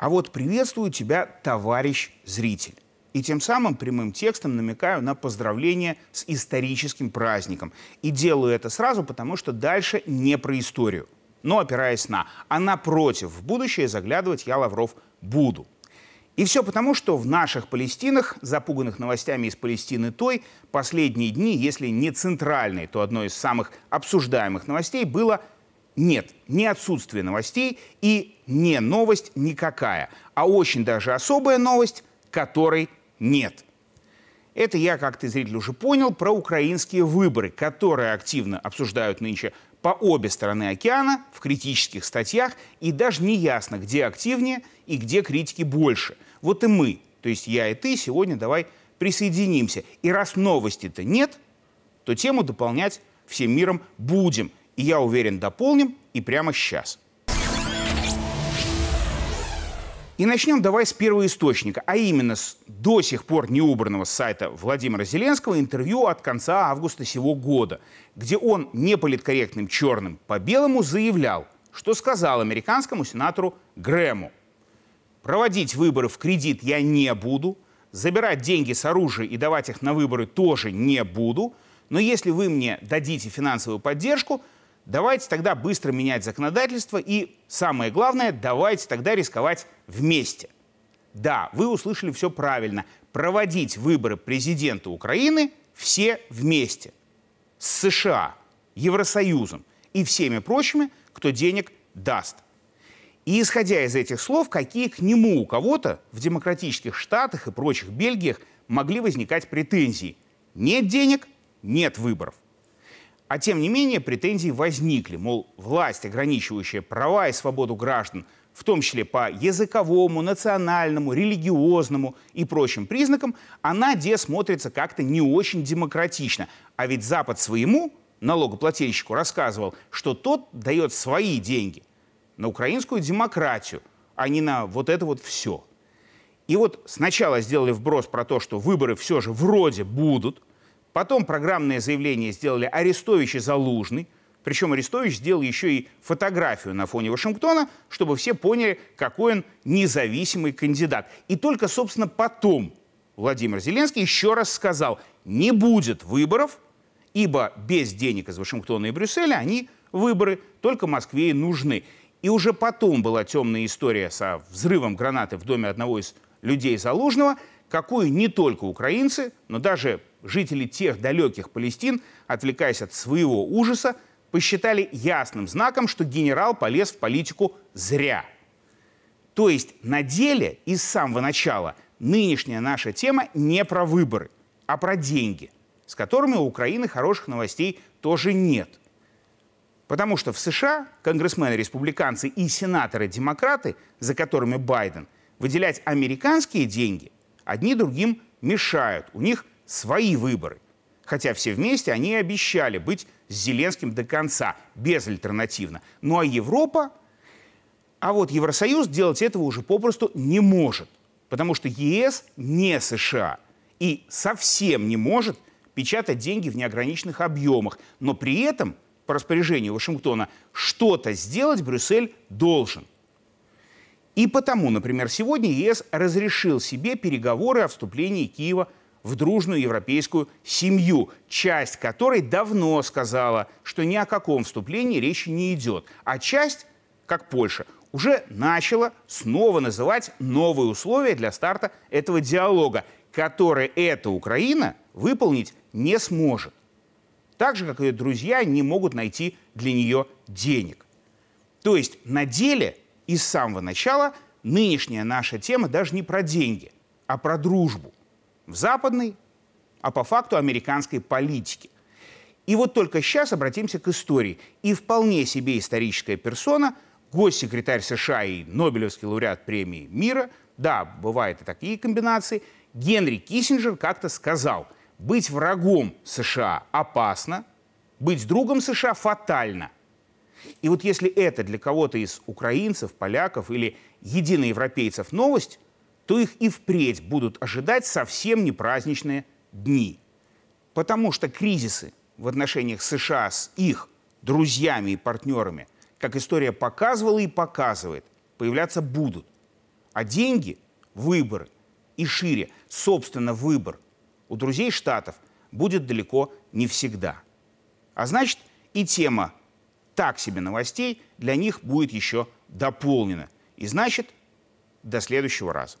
А вот приветствую тебя, товарищ зритель. И тем самым прямым текстом намекаю на поздравление с историческим праздником. И делаю это сразу, потому что дальше не про историю, но опираясь на. А напротив, в будущее заглядывать я, Лавров, буду. И все потому, что в наших Палестинах, запуганных новостями из Палестины той, последние дни, если не центральной, то одной из самых обсуждаемых новостей было «нет, не отсутствие новостей и не новость никакая, а очень даже особая новость, которой нет». Это я, как ты, зритель, уже понял, про украинские выборы, которые активно обсуждают нынче по обе стороны океана, в критических статьях, и даже не ясно, где активнее и где критики больше. Вот и мы, то есть я и ты, сегодня давай присоединимся. И раз новости-то нет, то тему дополнять всем миром будем. И я уверен, дополним, и прямо сейчас. И начнем давай с первоисточника, а именно с до сих пор не убранного с сайта Владимира Зеленского интервью от конца августа сего года, где он неполиткорректным черным по белому заявлял, что сказал американскому сенатору Грэму: проводить выборы в кредит я не буду, забирать деньги с оружия и давать их на выборы тоже не буду, но если вы мне дадите финансовую поддержку, давайте тогда быстро менять законодательство и, самое главное, давайте тогда рисковать вместе. Да, вы услышали все правильно. Проводить выборы президента Украины все вместе. С США, Евросоюзом и всеми прочими, кто денег даст. И исходя из этих слов, какие к нему у кого-то в демократических штатах и прочих Бельгиях могли возникать претензии? Нет денег, нет выборов. А тем не менее претензии возникли, мол, власть, ограничивающая права и свободу граждан, в том числе по языковому, национальному, религиозному и прочим признакам, она, где смотрится как-то не очень демократично. А ведь Запад своему налогоплательщику рассказывал, что тот дает свои деньги на украинскую демократию, а не на вот это вот все. И вот сначала сделали вброс про то, что выборы все же вроде будут. Потом программное заявление сделали Арестович и Залужный. Причем Арестович сделал еще и фотографию на фоне Вашингтона, чтобы все поняли, какой он независимый кандидат. И только, собственно, потом Владимир Зеленский еще раз сказал: не будет выборов, ибо без денег из Вашингтона и Брюсселя они, выборы, только Москве и нужны. И уже потом была темная история со взрывом гранаты в доме одного из людей Залужного, какую не только украинцы, но даже жители тех далеких Палестин, отвлекаясь от своего ужаса, посчитали ясным знаком, что генерал полез в политику зря. То есть на деле и с самого начала нынешняя наша тема не про выборы, а про деньги, с которыми у Украины хороших новостей тоже нет. Потому что в США конгрессмены-республиканцы и сенаторы-демократы, за которыми Байден, выделять американские деньги одни другим мешают. У них свои выборы. Хотя все вместе они обещали быть с Зеленским до конца, безальтернативно. Ну а Европа? А вот Евросоюз делать этого уже попросту не может. Потому что ЕС не США. И совсем не может печатать деньги в неограниченных объемах. Но при этом, по распоряжению Вашингтона, что-то сделать Брюссель должен. И потому, например, сегодня ЕС разрешил себе переговоры о вступлении Киева в дружную европейскую семью, часть которой давно сказала, что ни о каком вступлении речи не идет. А часть, как Польша, уже начала снова называть новые условия для старта этого диалога, которые эта Украина выполнить не сможет. Так же, как ее друзья не могут найти для нее денег. То есть на деле и с самого начала нынешняя наша тема даже не про деньги, а про дружбу. В западной, а по факту американской политике. И вот только сейчас обратимся к истории. И вполне себе историческая персона, госсекретарь США и нобелевский лауреат премии мира, да, бывают и такие комбинации, Генри Киссинджер как-то сказал: быть врагом США опасно, быть другом США фатально. И вот если это для кого-то из украинцев, поляков или единоевропейцев новость, то их и впредь будут ожидать совсем не праздничные дни. Потому что кризисы в отношениях США с их друзьями и партнерами, как история показывала и показывает, появляться будут. А деньги, выборы и шире, собственно, выбор у друзей Штатов будет далеко не всегда. А значит, и тема так себе новостей для них будет еще дополнена. И значит, до следующего раза.